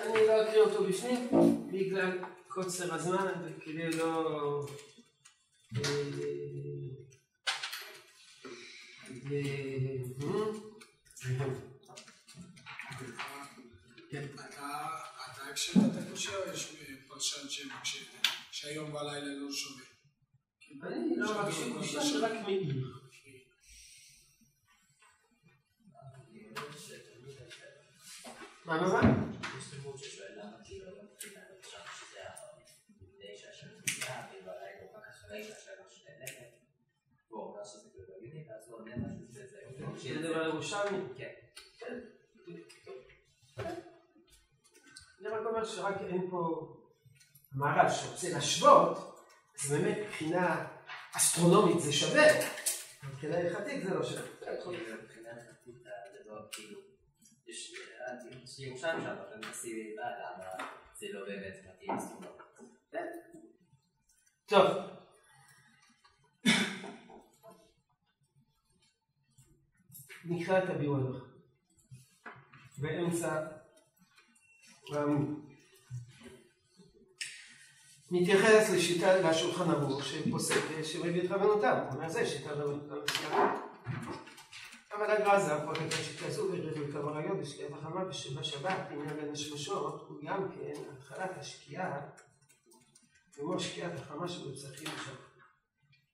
אני לא אקריא אותו בפנים, בגלל קוצר הזמן, וכדי לא... רק שאתה תקושה או יש פרשן שמקשה שהיום והלילה לא שווה? אני לא מקשה, מקשה שרק מילים. מה מה? זה דבר ירושלמי? כן. אני רק אומר שרק אין פה המהר"ל שרוצה להשוות, אז באמת מבחינה אסטרונומית זה שווה, מבחינה הלכתית זה לא שווה. מבחינה הלכתית זה לא כאילו, יש ירושלים שם, אבל נעשי למה זה לא באמת מתאים אסטרונומית. טוב. נקרא את הביאור הנ"ל באמצע העמוד. מתייחס לשיטה והשולחן ערוך שפוסק שמביא את רבנותם. הוא אומר זה שיטה רבנותם. אבל הגר"א פותח את השיטה הזו והרחיב את המריות בשקיעת החמה בשבת עניין בין השמשות הוא גם כן התחלת השקיעה כמו שקיעת החמה שבפסחים עכשיו.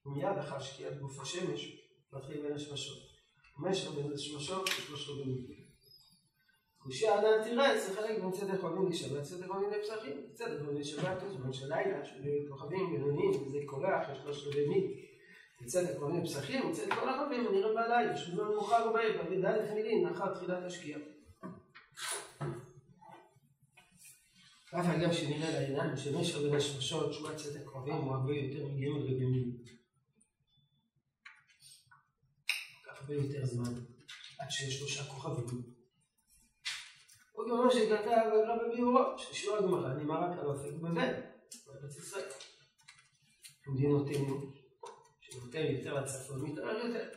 ומיד אחר שקיעת גוף השמש מתחיל בין השמשות. חמש רבן השמשות ושלוש רבן מילים. כשאדם תראה, זה חלק בין צד הכוכבים לשבת, צד הכוכבים לפסחים, צד הכוכבים לשבת, זמן של לילה, של כוכבים בינוניים, וזה קורח, יש לו שלבי מיל. צד הכוכבים לפסחים, צד כל הכוכבים, נראה בלילה, שבזמן מאוחר ובערב, ודעת מילין, אחר תחילת השקיעה. אף אגב שנראה לעיניים, שמש רבן השמשות, שומת צד הכוכבים, הוא הרבה יותר מגמל רבי מיל. הרבה יותר זמן, עד שיש שלושה כוכבים. עוד יום שגלתה הגדרה בביאורות, ששיעור הגמרא נאמר רק על הפק בבל, בארץ ישראל. במדינותינו, שנותן יותר הצפון, מתאר יותר.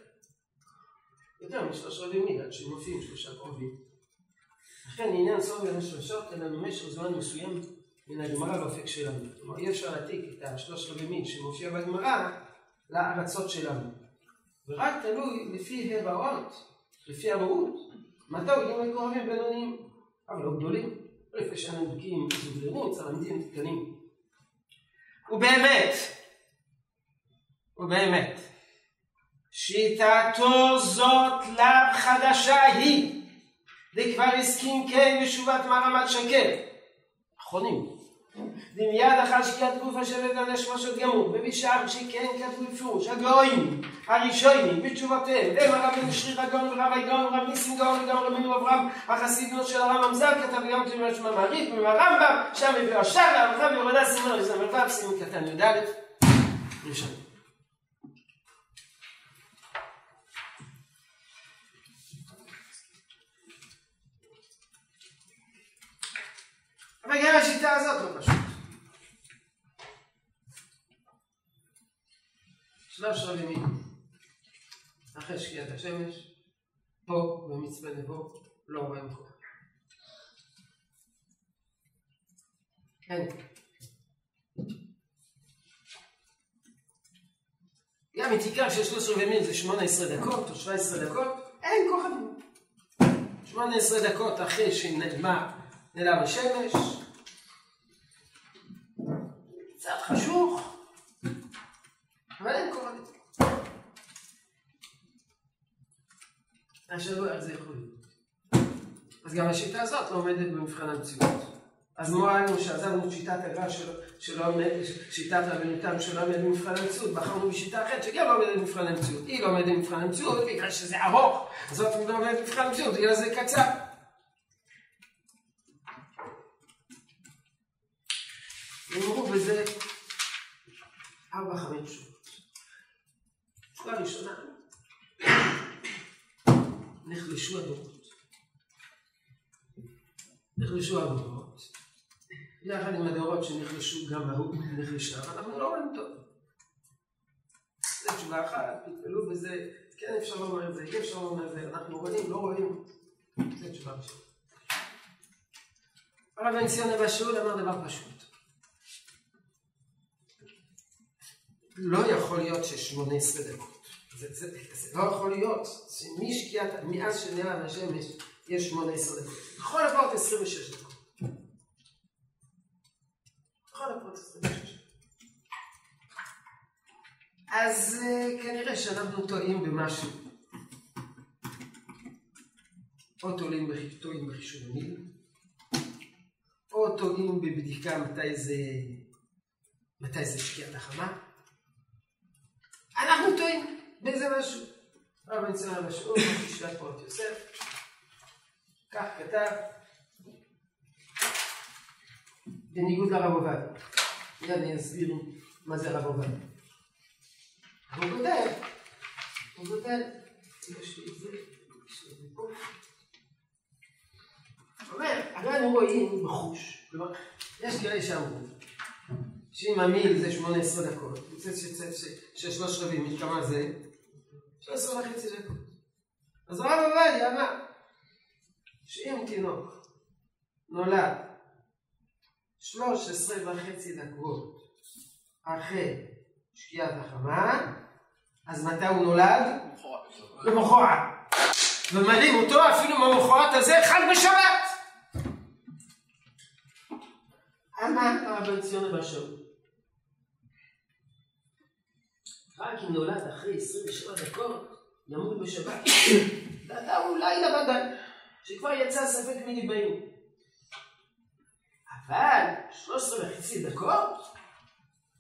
יותר משלוש רבעי מיל, עד שמופיעים שלושה קרובים. לכן עניין סוף בין השלושות, אלא במשך זמן מסוים מן הגמרא והפק שלנו. כלומר, אי אפשר להעתיק את השלוש רבעי מיל שמופיע בגמרא לארצות שלנו. ורק תלוי לפי הבאות, לפי הבאות, מתי עולים לכוכבים בינוניים. אבל לא גדולים, לפי שאנו בקיאים בגדרות, צלמדים קטנים. ובאמת, ובאמת, שיטתו זאת לאו חדשה היא, דכבר הסכים כן משובת מרמת שקד. אחרונים. ומיד אחר שקיעת גוף השבת על השמשות גמור, ובשאר שכן כתבו בפירוש, הגאונים, הראשונים, בתשובותיהם, הם הרב משריר הגאון ורב הגאון ורב ניסים גאון וגם רבנו אברהם, החסידות של הרמב"ם ז"ל כתב גם את המשל המעריב, ומהרמב"ם, שם הביאו השאר, הרמב"ם יורדה סימן, זה מלבב סימן קטן י"א, ראשון. אבל גם השיטה הזאת לא פשוט. שלוש רבעי מיל אחרי שקיעת השמש, פה במצפה נבו לא רואים כוכב. כן. גם מתיקח של שלוש עשרה ימים זה שמונה עשרה דקות או שבע עשרה דקות, אין כוכבים. שמונה עשרה דקות אחרי שנעלמה נעלם השמש, קצת חשוך, אבל אין כוכבים. השבוע על זה יכול להיות. אז גם השיטה הזאת לא עומדת במבחן המציאות. אז מורנו שעזבנו שיטת הגר"א שלא עומדת, שיטת רבנותם שלא עומדת במבחן המציאות, בחרנו בשיטה אחרת שגם לא עומדת במבחן המציאות. היא לא עומדת במבחן המציאות, בגלל שזה ארוך, זאת לא עומדת במבחן המציאות, בגלל זה קצר. נאמרו בזה ארבע חמש שורות. תשובה ראשונה, נחלשו הדורות. נחלשו הדורות. יחד עם הדורות שנחלשו גם ההוא נחלשה, אבל אנחנו לא רואים טוב. זו תשובה אחת, תתפלו בזה, כן אפשר לומר את זה, כן אפשר לומר את זה, אנחנו רואים, לא רואים. זו תשובה ראשונה. הרב בן ציון הבא שאול אמר דבר פשוט. לא יכול להיות ששמונה עשרה דקות. זה לא יכול להיות, מאז שנעלם השמש יש שמונה עשרה דקות, לכל הפחות עשרים ושש דקות, לכל הפחות עשרים ושש. אז כנראה שאנחנו טועים במשהו, או טועים בחישובים, או טועים בבדיקה מתי זה שקיעת החמה, אנחנו טועים באיזה משהו. הרב בן ציון הבא שאול, משנת פורת יוסף, כך כתב, בניגוד לרב עובדיה. מיד אני אסביר מה זה הרב עובדיה. הוא כותב, הוא כותב, יש לי את זה, יש לי את זה פה. הוא אומר, הרי אנו רואים בחוש, כלומר, יש כאלה שאמרו, שאם המיל זה שמונה עשרה דקות, יוצא ששלוש רבים, מתכמה זה, שלוש עשרה וחצי דקות. אז הרב עובדיה אמר שאם תינוק נולד שלוש עשרה וחצי דקות אחרי שקיעת החמה, אז מתי הוא נולד? במחרת. ומדהים אותו אפילו במחרת הזה חג בשבת. אמר הרב בן ציון הבא שאול, רק אם נולד אחרי עשרים ושבע דקות, ימות בשבת. ואתה אולי לבדל, שכבר יצא ספק מליבנו. אבל שלוש עשרה וחצי דקות,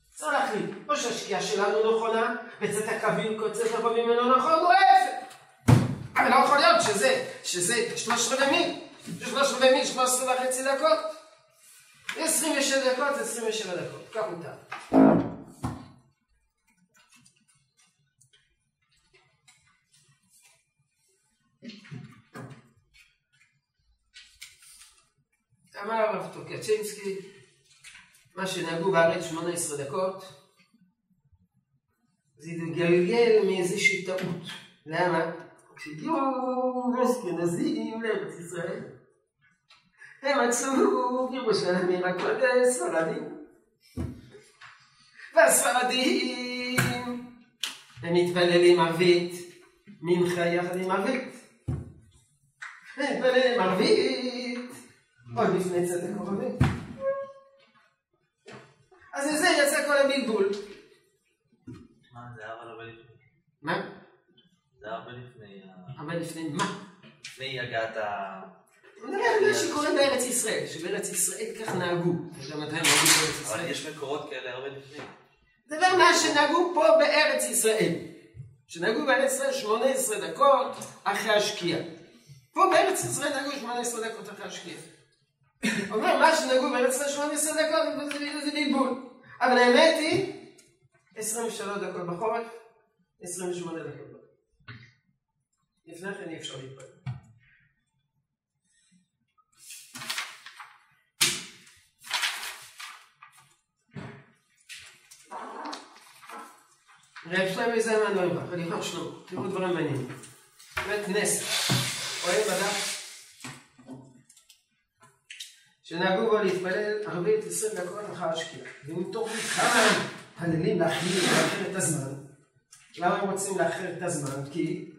צריך להחליט, או שהשקיעה שלנו נכונה, וצאת הקווים קוצת לבוא ממנו נכון, או איפה. אבל לא יכול להיות שזה, שזה שלוש עשרה ימים, שלוש עשרה ימים, שלוש עשרה וחצי דקות. עשרים ושבע דקות, עשרים ושבע דקות, כך מותר. אמר הרב טוקיאצ'ינסקי, מה שנהגו בארץ שמונה עשרה דקות, זה התגלגל מאיזושהי טעות. למה? כשהגיעו אשכנזים לארץ ישראל, הם מצאו ירושלים רק על ספרדים. והספרדים הם מתפללים ערבית, מנחה יחד עם ערבית. הם מתפללים ערבית, עוד לפני צאת הכוכבים. אז לזה יצא כל הבלבול. מה? זה אבל הרבה לפני. מה? זה הרבה לפני... הרבה לפני מה? לפני הגעת ה... אני מדבר על מה שקורה בארץ ישראל, שבארץ ישראל כך נהגו. אבל יש מקורות כאלה הרבה לפני. דבר מה שנהגו פה בארץ ישראל. שנהגו בארץ ישראל שמונה עשרה דקות אחרי השקיעה. פה בארץ ישראל נהגו שמונה עשרה דקות אחרי השקיעה. אומר מה שנהגו בארץ ישראל שמונה עשרה דקות, זה בלבול. אבל האמת היא, עשרים ושלוש דקות בחורף, עשרים ושמונה דקות בחורף. לפני כן אי אפשר להתפלל. רב שלמה יזלמן אוירבך, הלכות שלמה, תראו דברים מעניינים. בית כנסת, רואים בדף שנהגו בו להתפלל ארבעים עד עשרים דקות אחר השקיעה. ומתוך כמה מתפללים להאחר את הזמן. למה הם רוצים לאחר את הזמן? כי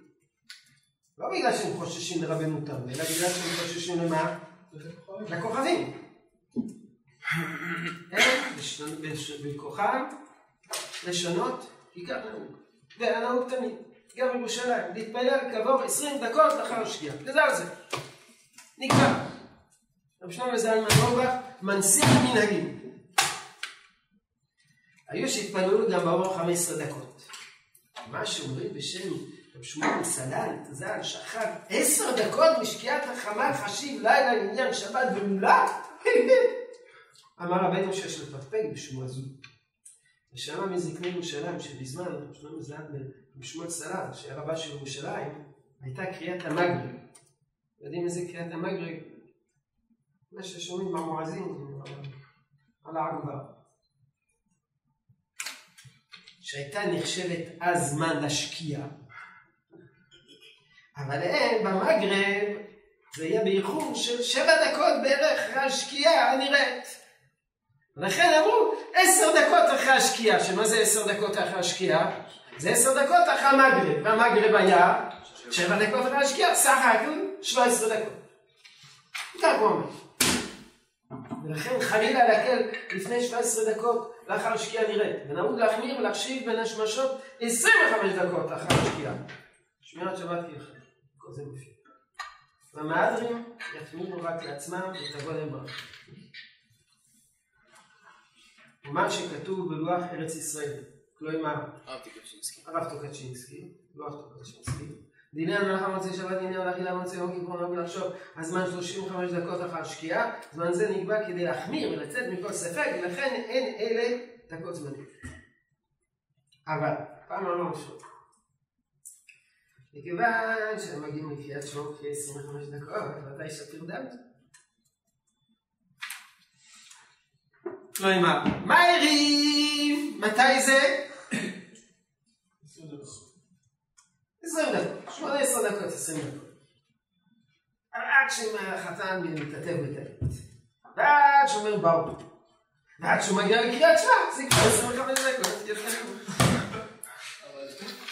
לא בגלל שהם חוששים לרבנו תם, אלא בגלל שהם חוששים למה? לכוכבים. הם בכוחם לשנות עיקר נהוג. והנהוג תמיד, גם בירושלים, להתפלל כעבור עשרים דקות אחר השקיעה. גזר זה. נקרא. רב שלמה זלמן אוירבך מנציח מנהגים. היו שהתפללו גם באור חמש עשרה דקות. מה שאומרים בשם רב שמואל סלן, ז"ל, שכב עשר דקות משקיעת החמה, חשיב לילה לעניין שבת ומולד. אמר רבנו שיש לפטפט בשמו הזו. ושמע מזקני ירושלים שבזמן רב שלמה זלמן, רב שמואל סלן, שהיה רבה של ירושלים, הייתה קריאת המגריב. יודעים איזה קריאת המגריב? מה ששומעים במואזין על הערבה, שהייתה נחשבת אז זמן לשקיעה, אבל אין במגרב, זה היה באיחור של שבע דקות בערך אחרי השקיעה הנראית, ולכן אמרו עשר דקות אחרי השקיעה. שמה זה עשר דקות אחרי השקיעה? זה עשר דקות אחרי המגרב, והמגרב היה שבע דקות אחרי השקיעה, סך הכל שבע עשרה דקות. כך הוא אומר, ולכן חלילה להקל לפני שבע עשרה דקות לאחר השקיעה נראית, ונהוג להחמיר ולהחשיב בין השמשות עשרים וחמש דקות לאחר השקיעה. שמירת שבת כיחד, כל זה מופיע. והמהדרין יחמירו רק לעצמם ותבוא להם ברכה. ומה שכתוב בלוח ארץ ישראל, כלוי מה? הרב טוקצ'ינסקי. הרב טוקצ'ינסקי, לוח טוקצ'ינסקי. דיני המלאכה מוצאי שבת, דיני המלאכה מוצאי יום כיפור, נהוג לחשוב הזמן שלושים וחמש דקות אחר השקיעה. זמן זה נקבע כדי להחמיר ולצאת מכל ספק, ולכן אין אלה דקות זמנים. אבל פעם לא משהו, מכיוון שהם מגיעים לקריאת שוב כ-עשרים וחמש דקות, ואתה ישתיר דמת לא אמר מהירים. מתי זה? עשרים דקות, שמונה עשרה דקות, עשרים דקות. עד שהחתן מתעטב בתלית, ועד שאומר באו, ועד שהוא מגיע לקריאת שמע, זה כבר עשרים וחמש דקות.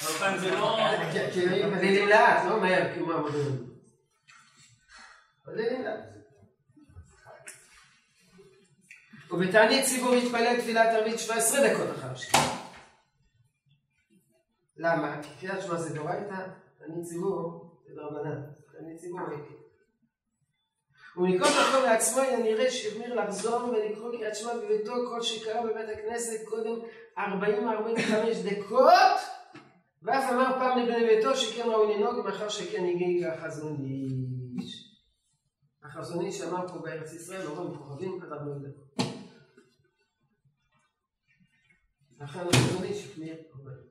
אבל פעם זה לא... מלילים לאט, לא מהר, כי הוא מעמודים. מלילים לאט. ובתענית ציבור התפלל תפילת ערבית שבע עשרה דקות אחר השקיעה. למה? כי קריאת שמע זה דורייתא, תענית ציבור זה דרבנן, תענית ציבור מיקי. ומכל מקום לעצמו נראה שהחמיר לחזור ולקרוא קריאת שמע בביתו כל שקרא בבית הכנסת קודם ארבעים עד ארבעים וחמש דקות, ואף אמר פעם לבני ביתו שכן ראוי לנהוג, מאחר שכן הגיע החזון איש. החזון איש אמר פה בארץ ישראל, אומרים כוכבים עד ארבעים דקות. לכן החזון איש החמיר ארבעים.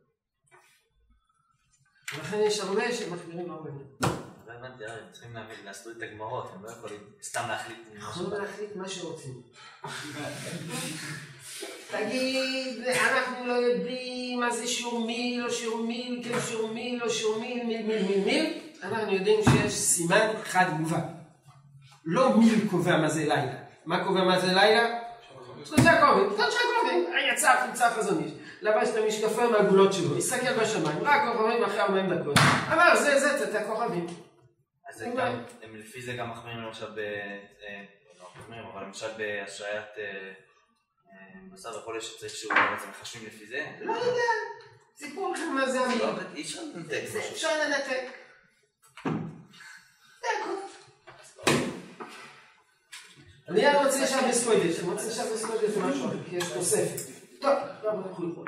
ולכן יש הרבה שמחמירים הרבה. לא הבנתי, הם צריכים להסתוד את הגמרות, הם לא יכולים סתם להחליט. יכולים להחליט מה שרוצים. תגיד, אנחנו לא יודעים מה זה שיעור מיל, לא שיעור מיל, כן שיעור מיל, לא שיעור מיל, מיל מיל מיל. אנחנו יודעים שיש סימן חד מובן. לא מיל קובע מה זה לילה. מה קובע מה זה לילה? שלושה קובעים. שלושה קובעים. יצא החוצה חזוניש. לבש את המשקפה מהגבולות שלו, יסתכל בשמיים, רק כוכבים אחרי ארבעים דקות. אמר, זה, זה, זה, זה הכוכבים. אז הם לפי זה גם מחמירים למשל ב... לא מחמירים, אבל למשל בהשראיית בשר וחולש שצריך שהוא באמת, הם חשבים לפי זה? לא יודע, סיפור לכם מה זה המילים. לא, אבל אי אפשר לנתק. אי אפשר לנתק. דקות. אני לא רוצה שם בסקוידש, אני רוצה שם בסקוידש משהו, כי יש תוספת. טוב, לא בטח הוא יכול.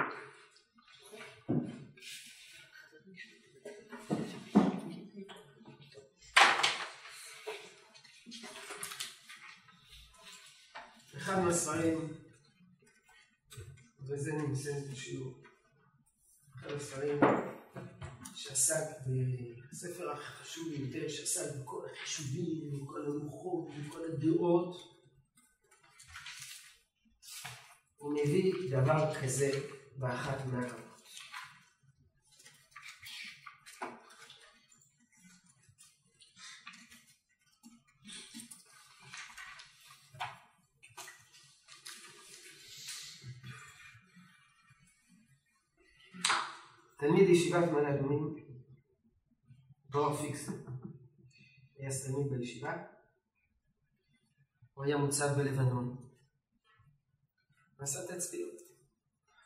אחד מהספרים, וזה נמצא את השיעור, אחד הספרים שעסק בספר החשוב ביותר, שעסק בכל החישובים, בכל הלוחות, בכל הדעות, הוא מביא דבר כזה באחת מהכמות. תלמיד ישיבת מעלה אדומים, דור פיקסון, היה תלמיד בישיבה, הוא היה מוצב בלבנון, ועשה תצפיות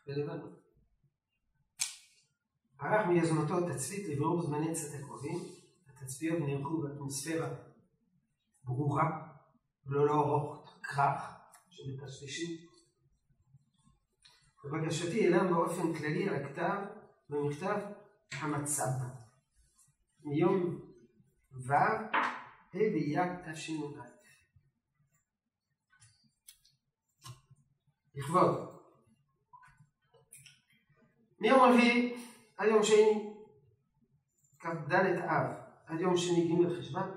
בלבנון. ערך מיוזמתו תצפית לברור זמני צאת הקרובים, התצפיות נערכו באטמוספירה ברורה, ולא לאורך כרך שמתשתשים. בבקשתי אליו באופן כללי על הכתב במכתב המצב מיום ו' באייר תשנ"א. לכבוד מיום רביעי עד יום שני כ"ד אב עד יום שני ג' חשוון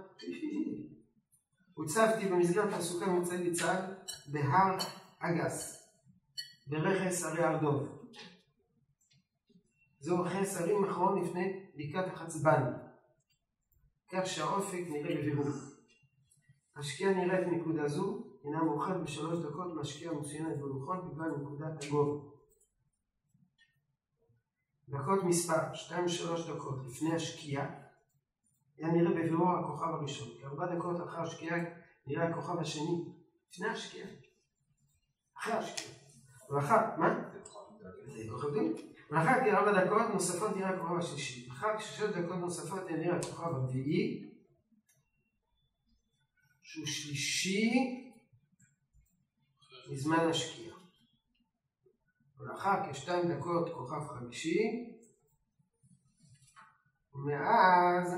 הוצבתי במסגרת תעסוקה מבצעית בצה"ל בהר אגס ברכס הרי ארדוב. זהו רכס הרים אחרון לפני בקעת החצבן, כך שהאופק נראה בבירור. השקיעה נראית נקודה זו אינה מאוחרת בשלוש דקות מהשקיעה מצוינת בלוחות בגלל נקודת הגובה. דקות מספר שתיים שלוש דקות לפני השקיעה היה נראה בבירור הכוכב הראשון, כארבע דקות אחר השקיעה נראה הכוכב השני לפני השקיעה, אחרי השקיעה. ואחר, מה? ואחר כארבע דקות נוספות נראה הכוכב השלישי, אחר כשש דקות נוספות נראה הכוכב הרביעי שהוא שלישי בזמן השקיעה, ולאחר כשתיים דקות כוכב חמישי, ומאז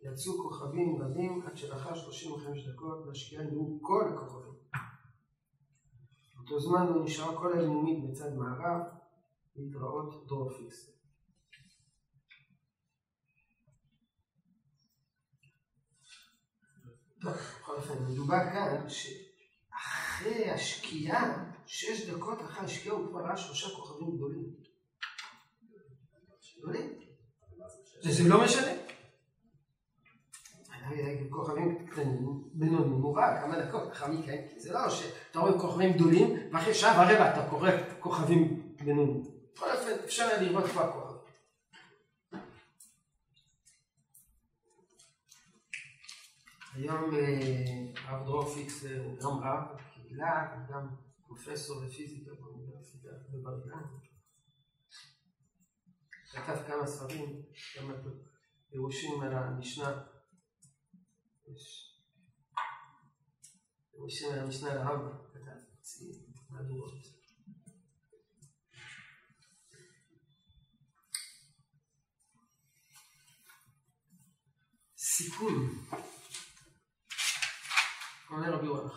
יצאו כוכבים רבים עד שלאחר שלושים וחמש דקות והשקיעה נראו כל הכוכבים. אותו זמן הוא נשאר כל הלימומית בצד מערב להתראות דור פיקסון. טוב, בכל אופן, מדובר כאן שאחרי השקיעה, שש דקות אחרי השקיעה הוא כבר ראה שלושה כוכבים גדולים. גדולים? זה לא משנה. כוכבים קטנים, בינוני, מובהק, כמה דקות, אחר מכן, כי זה לא שאתה רואה כוכבים גדולים, ואחרי שעה ורבע אתה קורא כוכבים בינוני. בכל אופן, אפשר היה לראות כבר כוכבים. היום הרב דרור פיקסלר הוא גם רב בקהילה, הוא גם פרופסור לפיזיקה באוניברסיטה בבר אילן. כתב כמה ספרים, גם פירושים על המשנה. הוא שם על המשנה הרב, כתב אצלי מהדורות. סיכום. אומר רבי וואלה.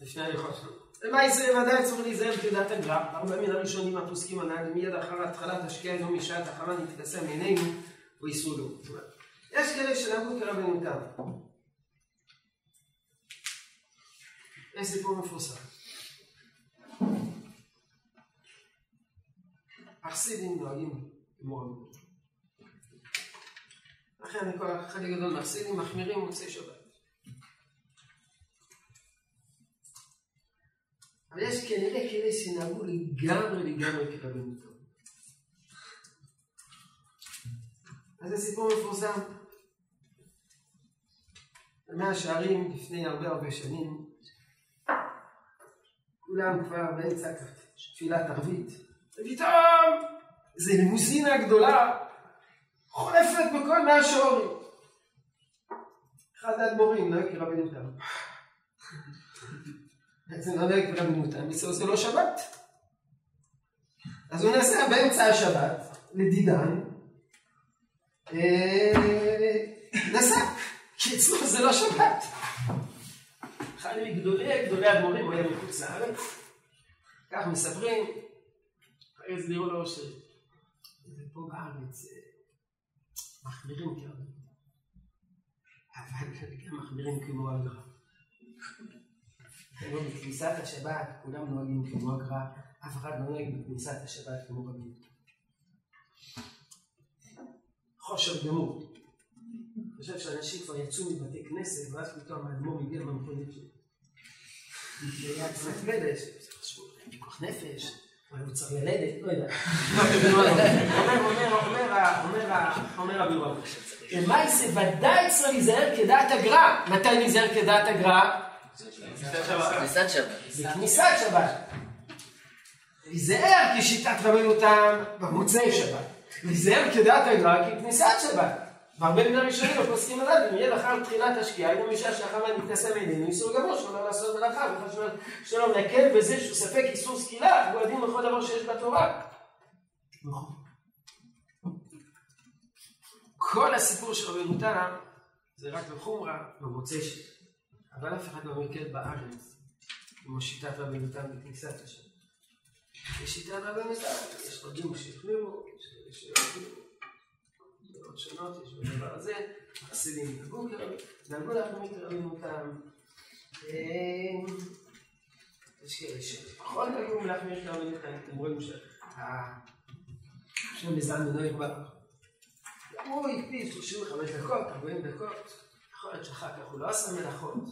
לפני הליכות שלנו. למעשה, ודאי צריך להיזהר בתעודת הגר"א. הרבה מן הראשונים הפוסקים הנ"ל, מיד אחר התחלת השקיעה אינו משעת החמה נתכסה מעינינו ויסודו. יש כאלה שנהגו כרבנותם. יש סיפור מפורסם. החסידים נוהגים כמו רבנותם. לכן כל החלק גדול מהחסידים מחמירים מוצאי שבת. אבל יש כנראה כאלה שנהגו לגמרי לגמרי כרבנותם. אז זה סיפור מפורסם. במאה שערים לפני הרבה הרבה שנים, כולם כבר באמצע תפילת ערבית, ופתאום איזו לימוזינה גדולה חולפת בכל מאה שערים. אחד האדמו"רים נוהג כרבנותם. בעצם נוהג כרבנותם, בסוף זה לא שבת. אז הוא נעשה באמצע השבת לדידן, נסע. שאצלו זה לא שבת. אחד מגדולי גדולי האדמו"רים הוא היה מחוץ לארץ, כך מספרים, אחרי זה נראו לו שפה בארץ מחמירים כרבנותם, אבל גם מחמירים כמו הגר"א. בכניסת השבת כולם נוהגים כמו הגר"א, אף אחד לא נוהג בכניסת השבת כמו רבנותם. חושר גמור. אני חושב שאנשים כבר יצאו מבתי כנסת, ואז פתאום האדמו"ר הגיע במכונית שלו. זה היה קצת פלא, זה חשוב, פיקוח נפש, אולי הוא צריך ללדת, לא יודע. אומר רבי רבי. ומה זה ודאי צריך להיזהר כדעת הגר"א? מתי להיזהר כדעת הגר"א? בכניסת שבת. בכניסת שבת. להיזהר כשיטת רבנו תם במוצאי שבת. להיזהר כדעת הגר"א ככניסת שבת. והרבה מן הראשונים לא פוסקים עליו, אם יהיה לאחר תחילת השקיעה, אם אישה שאחריו נתנסה מעינינו, איסור גמור, שלא לעשות מלאכה, שלא נקל בזה שהוא ספק איסור סקילה, הוא הדין לכל דבר שיש בתורה. כל הסיפור של רבנו תם זה רק בחומרה במוצאי שבת, אבל אף אחד לא מקל בארץ, כמו שיטת רבנו תם בכניסת השבת. יש שיטת רבנו תם, יש רבים שהחלימו, שהחלימו. עוד שונות, יש בדבר הזה, חסידים דאגו לרבנו, דאגו להחמיד רבנו תם. יש כאלה שפחות דאגו להחמיד רבנו תם, אתם רואים שהשם בזען אינו יגבר. הוא הקפיד שלושים וחמש דקות, ארבעים דקות, יכול להיות שאחר כך הוא לא עשה מלאכות.